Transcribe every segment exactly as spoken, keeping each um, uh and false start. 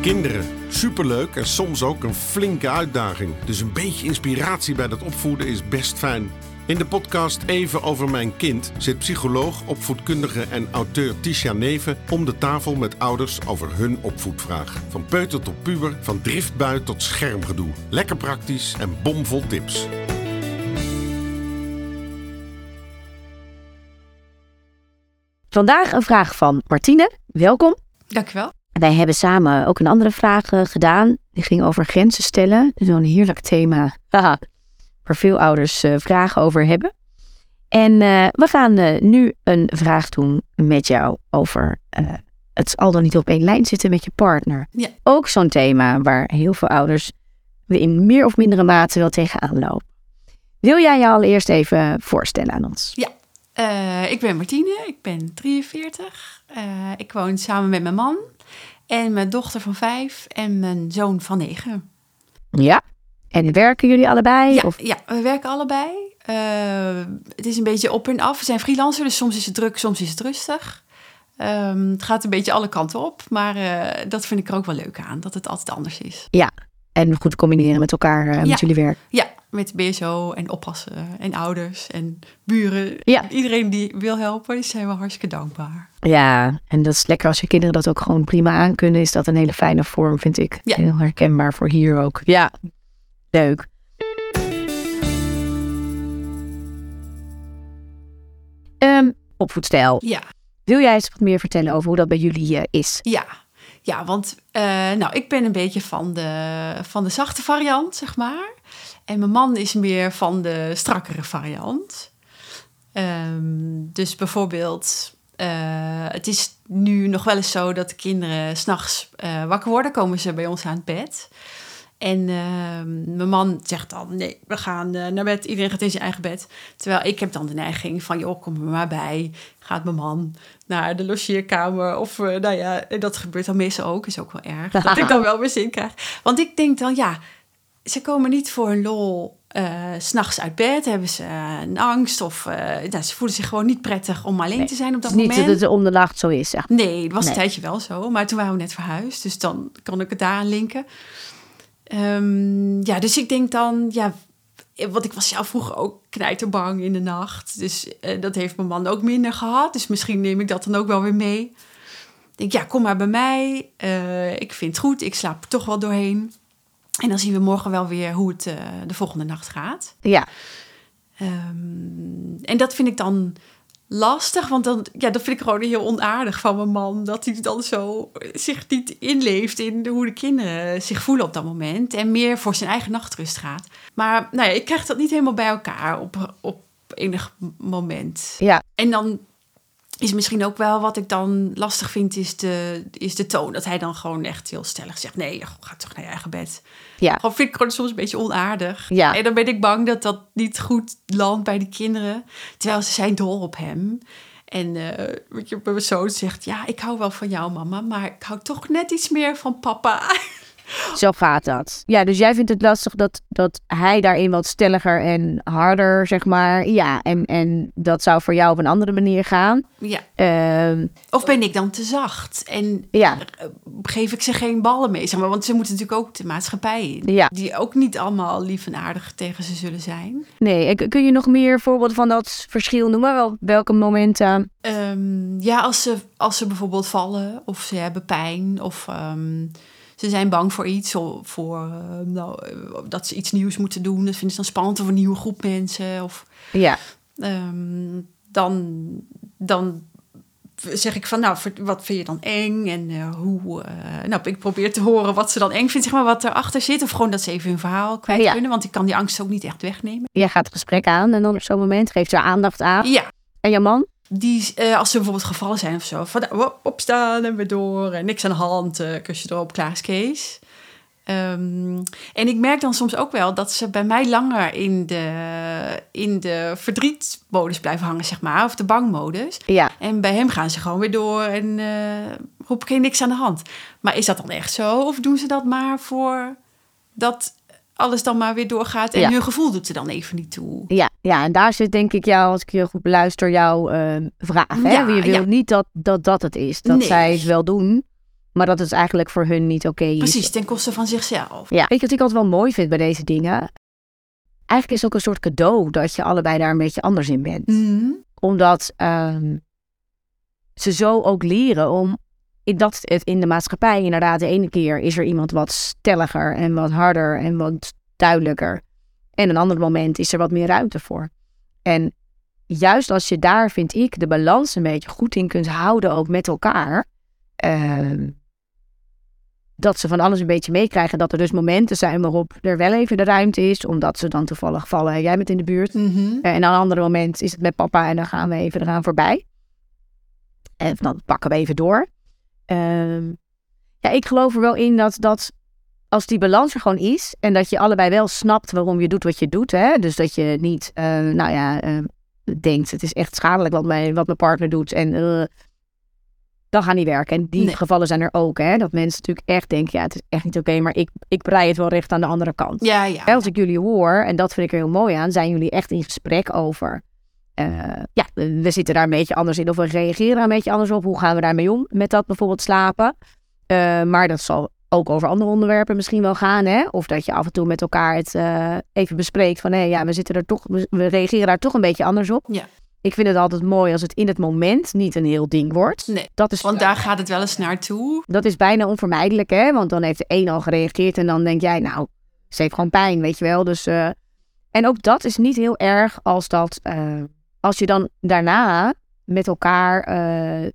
Kinderen, superleuk en soms ook een flinke uitdaging. Dus een beetje inspiratie bij dat opvoeden is best fijn. In de podcast Even over mijn kind zit psycholoog, opvoedkundige en auteur Tischa Neven om de tafel met ouders over hun opvoedvraag. Van peuter tot puber, van driftbui tot schermgedoe. Lekker praktisch en bomvol tips. Vandaag een vraag van Martine. Welkom. Dankjewel. Wij hebben samen ook een andere vraag gedaan. Die ging over grenzen stellen. Zo'n heerlijk thema. Haha. Waar veel ouders uh, vragen over hebben. En uh, we gaan uh, nu een vraag doen met jou over uh, het al dan niet op één lijn zitten met je partner. Ja. Ook zo'n thema waar heel veel ouders in meer of mindere mate wel tegenaan lopen. Wil jij je allereerst even voorstellen aan ons? Ja, uh, ik ben Martine, ik ben drieënveertig. Uh, ik woon samen met mijn man en mijn dochter van vijf en mijn zoon van negen. Ja. En werken jullie allebei? Ja, of? ja we werken allebei. Uh, het is een beetje op en af. We zijn freelancer, dus soms is het druk, soms is het rustig. Um, het gaat een beetje alle kanten op. Maar uh, dat vind ik er ook wel leuk aan, dat het altijd anders is. Ja, en goed combineren met elkaar, uh, ja. met jullie werk. Ja, met de B S O en oppassen en ouders en buren. Ja. Iedereen die wil helpen, die zijn we hartstikke dankbaar. Ja, en dat is lekker als je kinderen dat ook gewoon prima aankunnen. Is dat een hele fijne vorm, vind ik. Ja. Heel herkenbaar voor hier ook. Ja. Leuk. Um, opvoedstijl. Ja. Wil jij eens wat meer vertellen over hoe dat bij jullie uh, is? Ja, ja want uh, nou, ik ben een beetje van de, van de zachte variant, zeg maar. En mijn man is meer van de strakkere variant. Um, dus bijvoorbeeld... Uh, het is nu nog wel eens zo dat de kinderen 's nachts uh, wakker worden. Komen ze bij ons aan het bed... En uh, mijn man zegt dan, nee, we gaan uh, naar bed. Iedereen gaat in zijn eigen bed. Terwijl ik heb dan de neiging van, joh, kom er maar bij. Gaat mijn man naar de logeerkamer. Of, uh, nou ja, dat gebeurt dan meestal ook. Is ook wel erg. Dat ik dan wel mijn zin krijg. Want ik denk dan, ja, ze komen niet voor een lol uh, 's nachts uit bed. Hebben ze uh, een angst of uh, nou, ze voelen zich gewoon niet prettig om alleen nee, te zijn op dat moment. Niet dat het om de nacht zo is. Ja. Nee, dat was nee. een tijdje wel zo. Maar toen waren we net verhuisd. Dus dan kon ik het daaraan linken. Um, ja, dus ik denk dan, ja, want ik was zelf vroeger ook knijterbang in de nacht. Dus uh, dat heeft mijn man ook minder gehad. Dus misschien neem ik dat dan ook wel weer mee. Ik denk, ja, kom maar bij mij. Uh, ik vind het goed, ik slaap er toch wel doorheen. En dan zien we morgen wel weer hoe het uh, de volgende nacht gaat. Ja. Um, en dat vind ik dan... lastig, want dan, ja, dat vind ik gewoon heel onaardig van mijn man. Dat hij dan zo zich niet inleeft in hoe de kinderen zich voelen op dat moment. En meer voor zijn eigen nachtrust gaat. Maar nou ja, ik krijg dat niet helemaal bij elkaar op, op enig moment. Ja. En dan is misschien ook wel wat ik dan lastig vind, is de, is de toon. Dat hij dan gewoon echt heel stellig zegt, nee, ga toch naar je eigen bed. Ja. Gewoon vind ik gewoon soms een beetje onaardig. Ja. En dan ben ik bang dat dat niet goed landt bij de kinderen. Terwijl ze zijn dol op hem. En uh, weet je, mijn zoon zegt, ja, ik hou wel van jou, mama. Maar ik hou toch net iets meer van papa. Zo gaat dat. Ja, dus jij vindt het lastig dat, dat hij daarin wat stelliger en harder, zeg maar. Ja, en, en dat zou voor jou op een andere manier gaan. Ja. Uh, of ben ik dan te zacht? En ja. geef ik ze geen ballen mee, zeg maar. Want ze moeten natuurlijk ook de maatschappij in. Ja. Die ook niet allemaal lief en aardig tegen ze zullen zijn. Nee, en kun je nog meer voorbeelden van dat verschil noemen? Op welke momenten? Um, ja, als ze, als ze bijvoorbeeld vallen of ze hebben pijn of... Um, ze zijn bang voor iets, voor, nou, dat ze iets nieuws moeten doen. Dat vinden ze dan spannend, of een nieuwe groep mensen. Of, ja. Um, dan, dan zeg ik van, nou, wat vind je dan eng? En uh, hoe... Uh, nou, ik probeer te horen wat ze dan eng vindt, zeg maar, wat erachter zit. Of gewoon dat ze even hun verhaal kwijt kunnen. Ja. Want ik kan die angst ook niet echt wegnemen. Jij gaat het gesprek aan en dan op zo'n moment geeft ze aandacht aan. Ja. En jouw man? Die, uh, als ze bijvoorbeeld gevallen zijn of zo, van nou, opstaan en weer door en niks aan de hand, uh, kusje erop, klaar is Kees. Um, en ik merk dan soms ook wel dat ze bij mij langer in de, in de verdrietmodus blijven hangen, zeg maar, of de bangmodus. Ja. En bij hem gaan ze gewoon weer door en uh, roep ik niks aan de hand. Maar is dat dan echt zo? Of doen ze dat maar voor dat... alles dan maar weer doorgaat en ja. hun gevoel doet er dan even niet toe. Ja, ja, en daar zit denk ik jou, als ik je goed beluister, jouw uh, vraag. Hè? Ja, je wil ja. niet dat, dat dat het is. Dat nee. zij het wel doen, Maar dat is eigenlijk voor hun niet oké is. Precies, ten koste van zichzelf. Ja, weet je wat ik altijd wel mooi vind bij deze dingen? Eigenlijk is het ook een soort cadeau dat je allebei daar een beetje anders in bent. Mm. Omdat um, ze zo ook leren om... dat het in de maatschappij inderdaad de ene keer is er iemand wat stelliger en wat harder en wat duidelijker. En een ander moment is er wat meer ruimte voor. En juist als je daar, vind ik, de balans een beetje goed in kunt houden, ook met elkaar. Uh, dat ze van alles een beetje meekrijgen. Dat er dus momenten zijn waarop er wel even de ruimte is. Omdat ze dan toevallig vallen. Jij bent in de buurt. Mm-hmm. Uh, en aan een ander moment is het met papa en dan gaan we even eraan voorbij. En dan pakken we even door. Uh, ja, ik geloof er wel in dat, dat als die balans er gewoon is en dat je allebei wel snapt waarom je doet wat je doet, hè? Dus dat je niet uh, nou ja, uh, denkt het is echt schadelijk wat mijn, wat mijn partner doet en uh, dan gaan die werken. En die nee. gevallen zijn er ook, hè? Dat mensen natuurlijk echt denken, ja, het is echt niet oké, maar ik, ik brei het wel recht aan de andere kant. Ja, ja. Als ik jullie hoor, en dat vind ik er heel mooi aan, zijn jullie echt in gesprek over. Uh, ja, we zitten daar een beetje anders in of we reageren een beetje anders op. Hoe gaan we daarmee om met dat bijvoorbeeld slapen? Uh, maar dat zal ook over andere onderwerpen misschien wel gaan. Hè? Of dat je af en toe met elkaar het uh, even bespreekt van... hé, ja, we zitten er toch, we reageren daar toch een beetje anders op. Ja. Ik vind het altijd mooi als het in het moment niet een heel ding wordt. Nee, dat is, want daar uh, gaat het wel eens naartoe. Dat is bijna onvermijdelijk, hè? Want dan heeft de een al gereageerd en dan denk jij... nou, ze heeft gewoon pijn, weet je wel. Dus, uh, en ook dat is niet heel erg als dat... Uh, als je dan daarna met elkaar uh,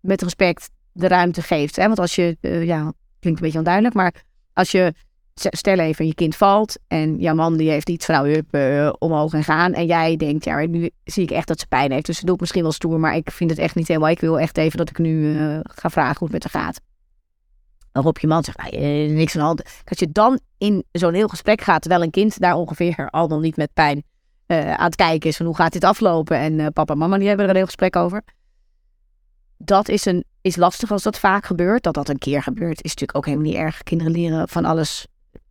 met respect de ruimte geeft. Hè? Want als je, uh, ja, klinkt een beetje onduidelijk, maar als je, stel even, je kind valt en jouw man die heeft iets van nou, hup, uh, omhoog en gaan. En jij denkt, ja, nu zie ik echt dat ze pijn heeft. Dus ze doet misschien wel stoer, maar ik vind het echt niet helemaal. Ik wil echt even dat ik nu uh, ga vragen hoe het met haar gaat. Waarop je man zegt, nou, eh, niks van hand. Dat je dan in zo'n heel gesprek gaat, terwijl een kind daar ongeveer al dan niet met pijn Uh, aan het kijken is van hoe gaat dit aflopen en uh, papa en mama die hebben er een heel gesprek over. Dat is, een, is lastig als dat vaak gebeurt. Dat dat een keer gebeurt is natuurlijk ook helemaal niet erg. Kinderen leren van alles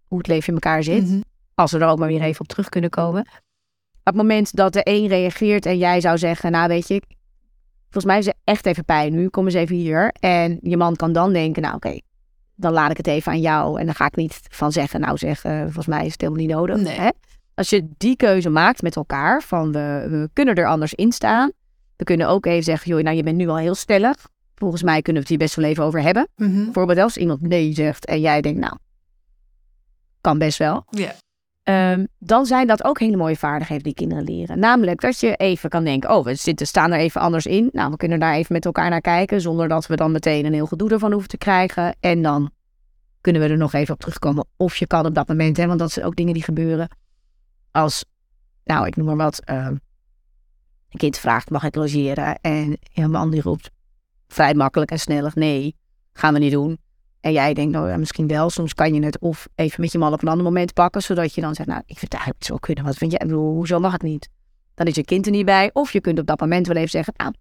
hoe het leven in elkaar zit. Mm-hmm. Als ze er ook maar weer even op terug kunnen komen. Op het moment dat de een reageert en jij zou zeggen, nou weet je, volgens mij is er echt even pijn nu, kom eens even hier. En je man kan dan denken, nou oké, okay, dan laat ik het even aan jou en dan ga ik niet van zeggen, nou zeg, uh, volgens mij is het helemaal niet nodig. Nee. Hè? Als je die keuze maakt met elkaar, van we, we kunnen er anders in staan. We kunnen ook even zeggen, joh, nou je bent nu al heel stellig. Volgens mij kunnen we het hier best wel even over hebben. Mm-hmm. Bijvoorbeeld als iemand nee zegt en jij denkt, nou, kan best wel. Yeah. Um, dan zijn dat ook hele mooie vaardigheden die kinderen leren. Namelijk dat je even kan denken, oh, we zitten, staan er even anders in. Nou, we kunnen daar even met elkaar naar kijken, zonder dat we dan meteen een heel gedoe ervan hoeven te krijgen. En dan kunnen we er nog even op terugkomen. Of je kan op dat moment, hè, want dat zijn ook dingen die gebeuren. Als, nou, ik noem maar wat, uh, een kind vraagt, mag ik logeren? En je man die roept vrij makkelijk en snellig, nee, gaan we niet doen. En jij denkt, nou ja, misschien wel. Soms kan je het of even met je man op een ander moment pakken, zodat je dan zegt, nou, ik vind het eigenlijk niet zo kunnen. Wat vind jij? Ik bedoel, hoezo mag het niet? Dan is je kind er niet bij. Of je kunt op dat moment wel even zeggen, nou,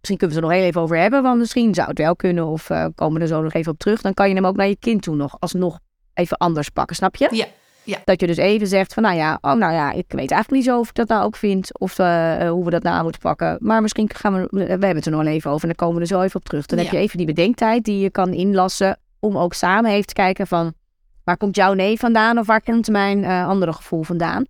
misschien kunnen we het er nog heel even over hebben, want misschien zou het wel kunnen. Of uh, komen we er zo nog even op terug. Dan kan je hem ook naar je kind toe nog alsnog even anders pakken, snap je? Ja. Ja. Dat je dus even zegt van nou ja, oh, nou ja, ik weet eigenlijk niet zo of ik dat nou ook vind. Of uh, hoe we dat nou aan moeten pakken. Maar misschien gaan we, we hebben het er nog even over en dan komen we er zo even op terug. Dan ja. heb je even die bedenktijd die je kan inlassen om ook samen even te kijken van waar komt jouw nee vandaan of waar komt mijn uh, andere gevoel vandaan.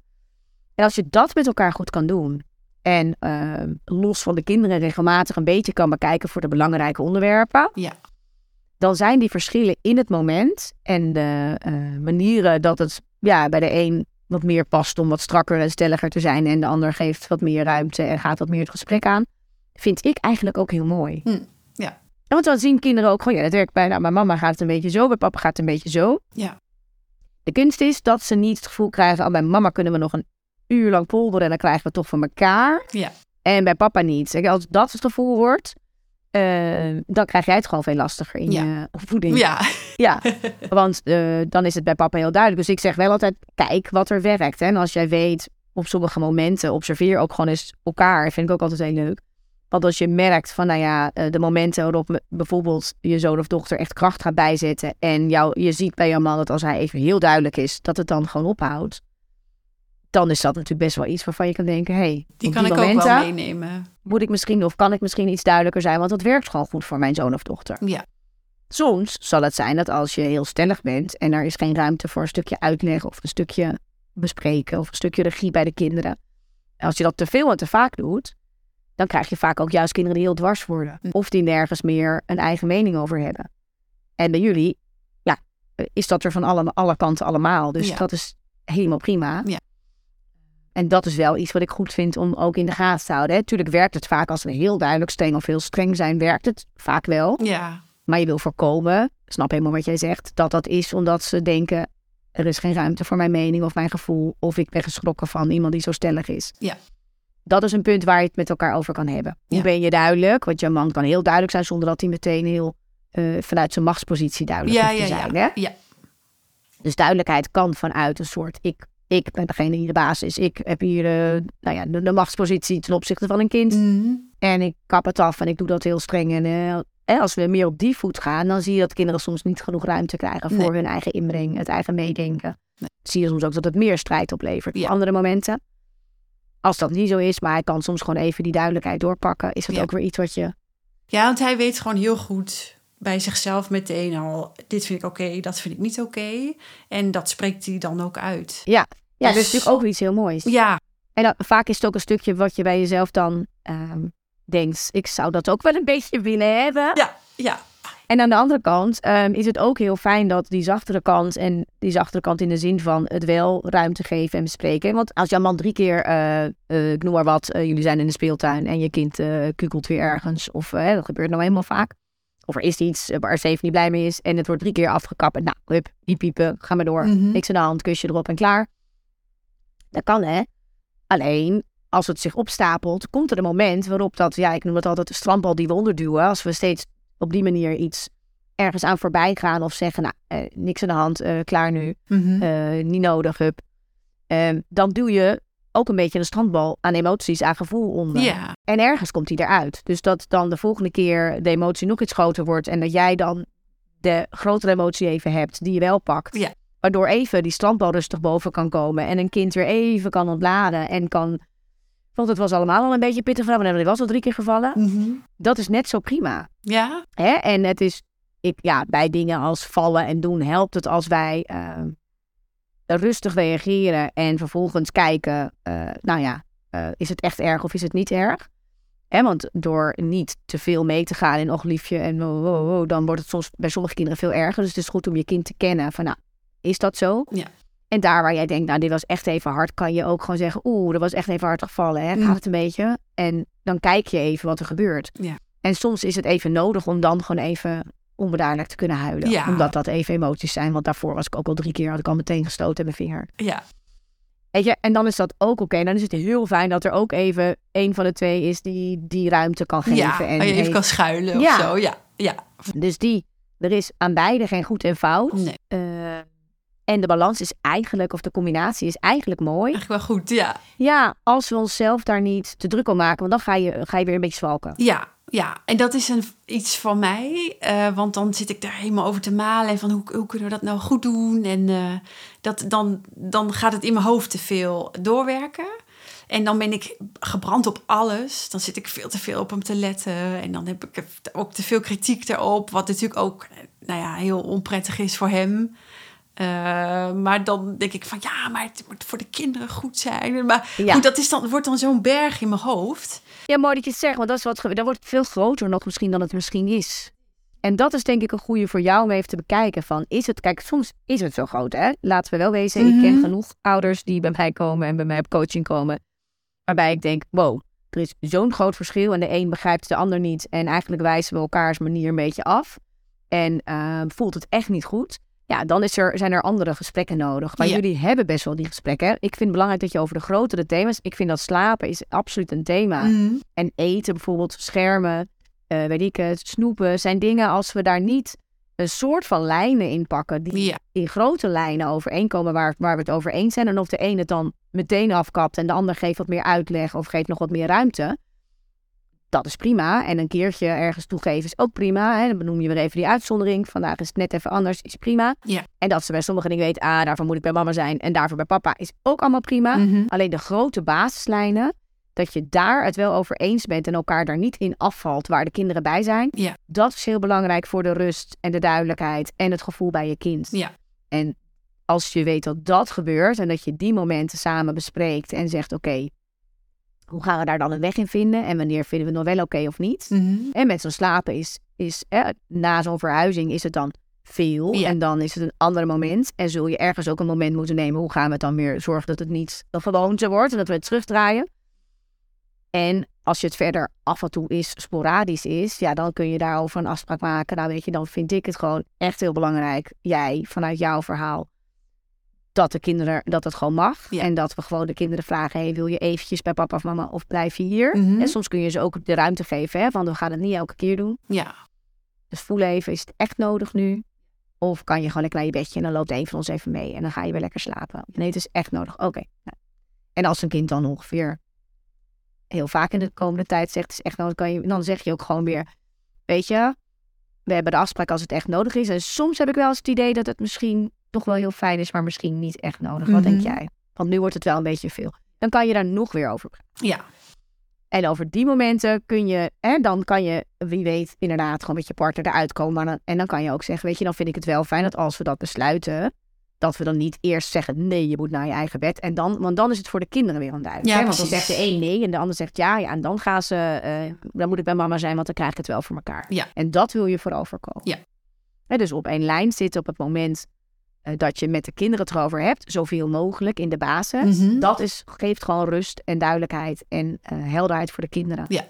En als je dat met elkaar goed kan doen en uh, los van de kinderen regelmatig een beetje kan bekijken voor de belangrijke onderwerpen. Ja. Dan zijn die verschillen in het moment en de uh, manieren dat het ja, bij de een wat meer past om wat strakker en stelliger te zijn en de ander geeft wat meer ruimte en gaat wat meer het gesprek aan, vind ik eigenlijk ook heel mooi. Mm, ja. En want dan zien kinderen ook gewoon, ja, dat werkt bij, nou, mijn mama gaat het een beetje zo, bij papa gaat het een beetje zo. Ja. De kunst is dat ze niet het gevoel krijgen, oh, bij mama kunnen we nog een uur lang polderen en dan krijgen we het toch voor elkaar. Ja. En bij papa niet. Als dat het gevoel wordt, Uh, dan krijg jij het gewoon veel lastiger in ja. je opvoeding. Ja. ja. Want uh, dan is het bij papa heel duidelijk. Dus ik zeg wel altijd, kijk wat er werkt. Hè? En als jij weet, op sommige momenten, observeer ook gewoon eens elkaar. Vind ik ook altijd heel leuk. Want als je merkt van, nou ja, de momenten waarop bijvoorbeeld je zoon of dochter echt kracht gaat bijzetten. En jou, je ziet bij jouw man dat als hij even heel duidelijk is, dat het dan gewoon ophoudt. Dan is dat natuurlijk best wel iets waarvan je kan denken, hé, hey, die kan die ik momenten, ook wel meenemen. Moet ik misschien of kan ik misschien iets duidelijker zijn, want dat werkt gewoon goed voor mijn zoon of dochter. Ja. Soms zal het zijn dat als je heel stellig bent en er is geen ruimte voor een stukje uitleg of een stukje bespreken of een stukje regie bij de kinderen. Als je dat te veel en te vaak doet, dan krijg je vaak ook juist kinderen die heel dwars worden. Of die nergens meer een eigen mening over hebben. En bij jullie, ja, is dat er van alle, alle kanten allemaal. Dus ja. Dat is helemaal prima. Ja. En dat is wel iets wat ik goed vind om ook in de gaten te houden. Hè. Tuurlijk werkt het vaak als we heel duidelijk streng of heel streng zijn, werkt het vaak wel. Ja. Maar je wil voorkomen, snap helemaal wat jij zegt, dat dat is omdat ze denken, er is geen ruimte voor mijn mening of mijn gevoel. Of ik ben geschrokken van iemand die zo stellig is. Ja. Dat is een punt waar je het met elkaar over kan hebben. Hoe ja. ben je duidelijk? Want je man kan heel duidelijk zijn zonder dat hij meteen heel uh, vanuit zijn machtspositie duidelijk ja, hoeft te ja, zijn. Ja. Hè? Ja. Dus duidelijkheid kan vanuit een soort ik, ik ben degene die de baas is. Ik heb hier uh, nou ja, de, de machtspositie ten opzichte van een kind. Mm-hmm. En ik kap het af en ik doe dat heel streng. En uh, eh, als we meer op die voet gaan, dan zie je dat kinderen soms niet genoeg ruimte krijgen voor nee. hun eigen inbreng, het eigen meedenken. Nee. Zie je soms ook dat het meer strijd oplevert ja. op andere momenten. Als dat niet zo is, maar hij kan soms gewoon even die duidelijkheid doorpakken. Is dat ja. ook weer iets wat je... Ja, want hij weet gewoon heel goed bij zichzelf meteen al... dit vind ik oké, okay, dat vind ik niet oké. Okay. En dat spreekt hij dan ook uit. Ja, ja dus... dat is natuurlijk ook iets heel moois. Ja. En dan, vaak is het ook een stukje wat je bij jezelf dan um, denkt... ik zou dat ook wel een beetje willen hebben. Ja, ja. En aan de andere kant um, is het ook heel fijn dat die zachtere kant... en die zachtere kant in de zin van het wel ruimte geven en bespreken. Want als jouw man drie keer, uh, uh, ik noem maar wat... Uh, jullie zijn in de speeltuin en je kind uh, kukelt weer ergens. Of uh, dat gebeurt nou helemaal vaak. Of er is iets waar ze even niet blij mee is... en het wordt drie keer afgekapt. En nou, hup, die piepen, ga maar door. Mm-hmm. Niks aan de hand, kusje erop en klaar. Dat kan, hè. Alleen... als het zich opstapelt, komt er een moment waarop dat... ja, ik noem het altijd de strandbal die we onderduwen... als we steeds... op die manier iets ergens aan voorbij gaan of zeggen, nou, eh, niks aan de hand, eh, klaar nu, mm-hmm. eh, niet nodig, hup. Eh, dan duw je ook een beetje een strandbal aan emoties, aan gevoel onder. Yeah. En ergens komt die eruit. Dus dat dan de volgende keer de emotie nog iets groter wordt en dat jij dan de grotere emotie even hebt die je wel pakt. Yeah. Waardoor even die strandbal rustig boven kan komen en een kind weer even kan ontladen en kan... want het was allemaal al een beetje pittig vanaf, want het was al drie keer gevallen. Mm-hmm. Dat is net zo prima. Ja. Hè? En het is, ik, ja, bij dingen als vallen en doen helpt het als wij uh, rustig reageren en vervolgens kijken, uh, nou ja, uh, is het echt erg of is het niet erg? Hè? Want door niet te veel mee te gaan in och liefje en wow, wow, wow, dan wordt het soms bij sommige kinderen veel erger. Dus het is goed om je kind te kennen van, nou, is dat zo? Ja. En daar waar jij denkt, nou, dit was echt even hard... kan je ook gewoon zeggen, oeh, dat was echt even hard gevallen. Hè? Gaat het een beetje? En dan kijk je even wat er gebeurt. Ja. En soms is het even nodig om dan gewoon even onbedaardelijk te kunnen huilen. Ja. Omdat dat even emoties zijn. Want daarvoor was ik ook al drie keer... had ik al meteen gestoten met mijn vinger. Ja. Weet je? En dan is dat ook oké. Okay. Dan is het heel fijn dat er ook even... een van de twee is die die ruimte kan geven. Ja, en je even heeft... kan schuilen ja. of zo. Ja. Ja. Dus die, er is aan beide geen goed en fout... Nee. Uh, En de balans is eigenlijk, of de combinatie is eigenlijk mooi. Eigenlijk wel goed, ja. Ja, als we onszelf daar niet te druk om maken, want dan ga je, ga je weer een beetje zwalken. Ja, ja. En dat is een, iets van mij, uh, want dan zit ik daar helemaal over te malen. En van hoe, hoe kunnen we dat nou goed doen? En uh, dat, dan, dan gaat het in mijn hoofd te veel doorwerken. En dan ben ik gebrand op alles. Dan zit ik veel te veel op hem te letten. En dan heb ik ook te veel kritiek erop, wat natuurlijk ook nou ja, heel onprettig is voor hem. Uh, maar dan denk ik van ja, maar het moet voor de kinderen goed zijn. Maar ja. goed, dat is dan, wordt dan zo'n berg in mijn hoofd. Ja, mooi dat je het zegt, want dat, is wat, dat wordt veel groter nog misschien dan het misschien is. En dat is denk ik een goede voor jou om even te bekijken. Van, is het, kijk, soms is het zo groot, hè? Laten we wel wezen, mm-hmm. ik ken genoeg ouders die bij mij komen en bij mij op coaching komen. Waarbij ik denk, wow, er is zo'n groot verschil en de een begrijpt de ander niet. En eigenlijk wijzen we elkaars manier een beetje af. En uh, voelt het echt niet goed. Ja, dan is er, zijn er andere gesprekken nodig. Maar ja. jullie hebben best wel die gesprekken. Ik vind het belangrijk dat je over de grotere thema's... Ik vind dat slapen is absoluut een thema. Mm. En eten bijvoorbeeld, schermen, uh, weet ik het, snoepen... zijn dingen als we daar niet een soort van lijnen in pakken... die ja. in grote lijnen overeenkomen waar, waar we het over eens zijn. En of de ene het dan meteen afkapt... en de ander geeft wat meer uitleg of geeft nog wat meer ruimte... dat is prima. En een keertje ergens toegeven is ook prima. Hè? Dan benoem je weer even die uitzondering. Vandaag is het net even anders. Is prima. Ja. En dat ze bij sommige dingen weet... ah, daarvoor moet ik bij mama zijn en daarvoor bij papa... is ook allemaal prima. Mm-hmm. Alleen de grote basislijnen... dat je daar het wel over eens bent en elkaar daar niet in afvalt waar de kinderen bij zijn. Ja. Dat is heel belangrijk voor de rust en de duidelijkheid en het gevoel bij je kind. Ja. En als je weet dat dat gebeurt en dat je die momenten samen bespreekt en zegt oké, okay, hoe gaan we daar dan een weg in vinden? En wanneer vinden we het nog wel oké okay of niet? Mm-hmm. En met zo'n slapen is, is eh, na zo'n verhuizing is het dan veel. Ja. En dan is het een ander moment. En zul je ergens ook een moment moeten nemen. Hoe gaan we het dan weer zorgen dat het niet de gewoonte wordt. En dat we het terugdraaien. En als je het verder af en toe is, sporadisch is. Ja, dan kun je daarover een afspraak maken. Nou weet je, dan vind ik het gewoon echt heel belangrijk. Jij, vanuit jouw verhaal. Dat de kinderen, dat het gewoon mag. Ja. En dat we gewoon de kinderen vragen. Hey, wil je eventjes bij papa of mama of blijf je hier? Mm-hmm. En soms kun je ze ook de ruimte geven. Hè, want we gaan het niet elke keer doen. Ja. Dus voel even, is het echt nodig nu? Of kan je gewoon lekker naar je bedje en dan loopt een van ons even mee. En dan ga je weer lekker slapen. Nee, het is echt nodig. Oké. Okay. Nou. En als een kind dan ongeveer heel vaak in de komende tijd zegt, het is echt nodig, kan je, dan zeg je ook gewoon weer, weet je, we hebben de afspraak als het echt nodig is. En soms heb ik wel eens het idee dat het misschien toch wel heel fijn is, maar misschien niet echt nodig. Wat mm-hmm. denk jij? Want nu wordt het wel een beetje veel. Dan kan je daar nog weer over praten. Ja. En over die momenten kun je, hè, dan kan je, wie weet, inderdaad gewoon met je partner eruit komen. Maar dan, en dan kan je ook zeggen, weet je, dan vind ik het wel fijn dat als we dat besluiten, dat we dan niet eerst zeggen, nee, je moet naar je eigen bed. En dan, want dan is het voor de kinderen weer onduidelijk. Ja, want dan zegt de een nee en de ander zegt ja, ja. En dan gaan ze, uh, dan moet ik bij mama zijn, want dan krijg ik het wel voor elkaar. Ja. En dat wil je voorover komen. Ja. Hè, dus op één lijn zitten op het moment uh, dat je met de kinderen het erover hebt, zoveel mogelijk in de basis. Mm-hmm. Dat is, geeft gewoon rust en duidelijkheid en uh, helderheid voor de kinderen. Ja.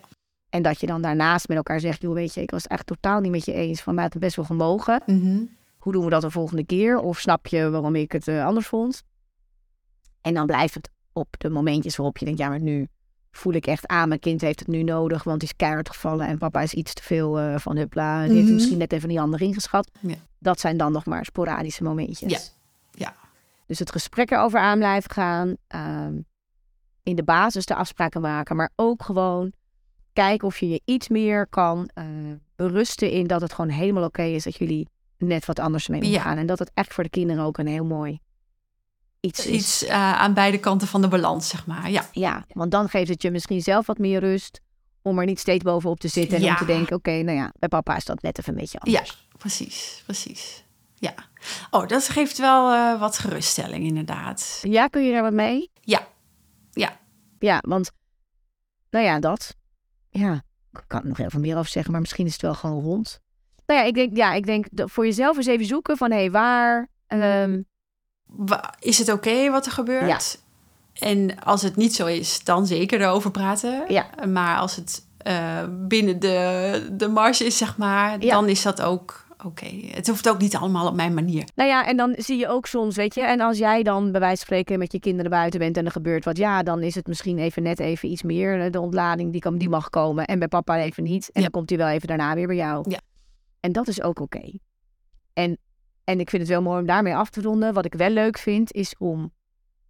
En dat je dan daarnaast met elkaar zegt, joh, weet je, ik was het echt totaal niet met je eens. Van mij had het best wel gemogen. Mm-hmm. Hoe doen we dat de volgende keer? Of snap je waarom ik het uh, anders vond? En dan blijft het op de momentjes waarop je denkt, ja, maar nu voel ik echt aan, mijn kind heeft het nu nodig, want die is keihard gevallen en papa is iets te veel uh, van huppla. En die heeft misschien net even niet handig ingeschat. Ja. Dat zijn dan nog maar sporadische momentjes. Ja. Ja. Dus het gesprek erover aan blijven gaan. Um, in de basis de afspraken maken, maar ook gewoon kijken of je je iets meer kan uh, berusten in dat het gewoon helemaal oké is dat jullie net wat anders mee ja. gaan. En dat het echt voor de kinderen ook een heel mooi iets is. Iets uh, aan beide kanten van de balans, zeg maar. Ja. Ja, want dan geeft het je misschien zelf wat meer rust om er niet steeds bovenop te zitten en ja. om te denken, oké, okay, nou ja, bij papa is dat net even een beetje anders. Ja, precies, precies. Ja. Oh, dat geeft wel uh, wat geruststelling, inderdaad. Ja, kun je daar wat mee? Ja. Ja. Ja, want, nou ja, dat. Ja, ik kan er nog heel veel meer over zeggen, maar misschien is het wel gewoon rond. Nou ja, ik denk, ja, ik denk voor jezelf eens even zoeken van, hé, hey, waar... Um... Is het oké okay wat er gebeurt? Ja. En als het niet zo is, dan zeker erover praten. Ja. Maar als het uh, binnen de, de marge is, zeg maar, ja. dan is dat ook oké. Okay. Het hoeft ook niet allemaal op mijn manier. Nou ja, en dan zie je ook soms, weet je, en als jij dan bij wijze van spreken met je kinderen buiten bent en er gebeurt wat, ja, dan is het misschien even net even iets meer. De ontlading, die, kan, die mag komen. En bij papa even niet. En ja. dan komt hij wel even daarna weer bij jou. Ja. En dat is ook oké. Okay. En, en ik vind het wel mooi om daarmee af te ronden. Wat ik wel leuk vind is om...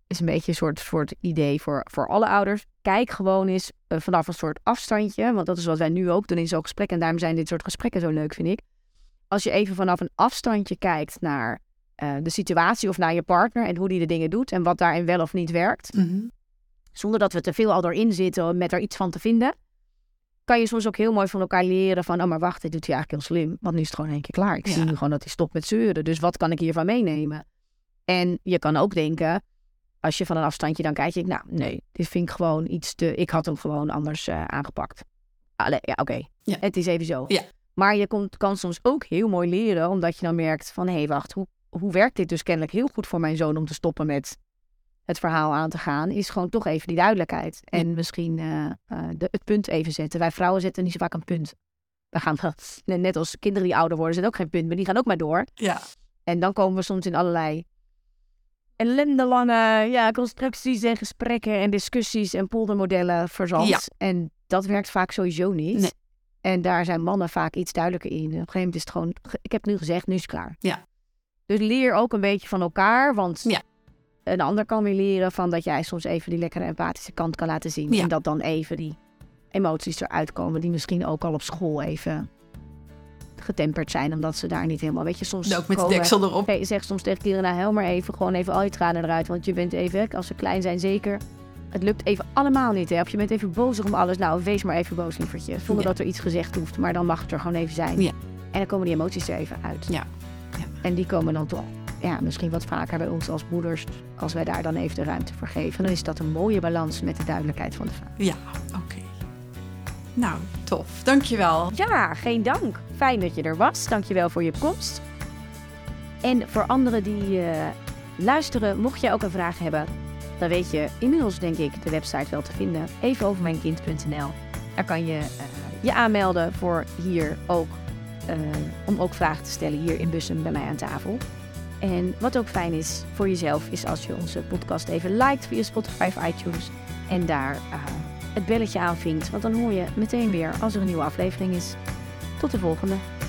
is een beetje een soort, soort idee voor, voor alle ouders. Kijk gewoon eens uh, vanaf een soort afstandje. Want dat is wat wij nu ook doen in zo'n gesprek. En daarom zijn dit soort gesprekken zo leuk, vind ik. Als je even vanaf een afstandje kijkt naar uh, de situatie of naar je partner en hoe die de dingen doet en wat daarin wel of niet werkt. Mm-hmm. Zonder dat we te veel al doorheen zitten met er iets van te vinden, kan je soms ook heel mooi van elkaar leren van, oh, maar wacht, dit doet hij eigenlijk heel slim. Want nu is het gewoon één keer klaar. Ik ja. zie nu gewoon dat hij stopt met zeuren. Dus wat kan ik hiervan meenemen? En je kan ook denken, als je van een afstandje dan kijkt, je denkt, nou, nee, dit vind ik gewoon iets te... Ik had hem gewoon anders uh, aangepakt. Allee, ja, oké. Okay. Ja. Het is even zo. Ja. Maar je komt, kan soms ook heel mooi leren, omdat je dan merkt van, hé, hey, wacht, hoe, hoe werkt dit dus kennelijk heel goed voor mijn zoon om te stoppen met het verhaal aan te gaan, is gewoon toch even die duidelijkheid. En ja. misschien uh, uh, de, het punt even zetten. Wij vrouwen zetten niet zo vaak een punt. We gaan wel, net als kinderen die ouder worden, zetten ook geen punt, maar die gaan ook maar door. Ja. En dan komen we soms in allerlei ellendelange ja, constructies en gesprekken en discussies en poldermodellen verzand. Ja. En dat werkt vaak sowieso niet. Nee. En daar zijn mannen vaak iets duidelijker in. Op een gegeven moment is het gewoon, ik heb nu gezegd, nu is het klaar. Ja. Dus leer ook een beetje van elkaar, want... Ja. Een ander kan weer leren van dat jij soms even die lekkere empathische kant kan laten zien. Ja. En dat dan even die emoties eruit komen die misschien ook al op school even getemperd zijn. Omdat ze daar niet helemaal, weet je, soms... Ook met komen, de deksel erop. Je zegt soms tegen kinderen, nou, hel maar even, gewoon even al je tranen eruit. Want je bent even, als ze klein zijn zeker, het lukt even allemaal niet, hè? Of je bent even boos om alles. Nou, wees maar even boos, lievertje. Zonder ja. dat er iets gezegd hoeft, maar dan mag het er gewoon even zijn. Ja. En dan komen die emoties er even uit. Ja. Ja. En die komen dan toch ja, misschien wat vaker bij ons als moeders. Als wij daar dan even de ruimte voor geven. Dan is dat een mooie balans met de duidelijkheid van de vader. Ja, oké. Okay. Nou, tof. Dankjewel. Ja, geen dank. Fijn dat je er was. Dankjewel voor je komst. En voor anderen die uh, luisteren, mocht jij ook een vraag hebben, dan weet je inmiddels denk ik de website wel te vinden. even over mijn kind punt n l. Daar kan je uh, je aanmelden voor hier ook. Uh, om ook vragen te stellen hier in Bussum bij mij aan tafel. En wat ook fijn is voor jezelf, is als je onze podcast even liked via Spotify of iTunes. En daar uh, het belletje aanvinkt. Want dan hoor je meteen weer als er een nieuwe aflevering is. Tot de volgende.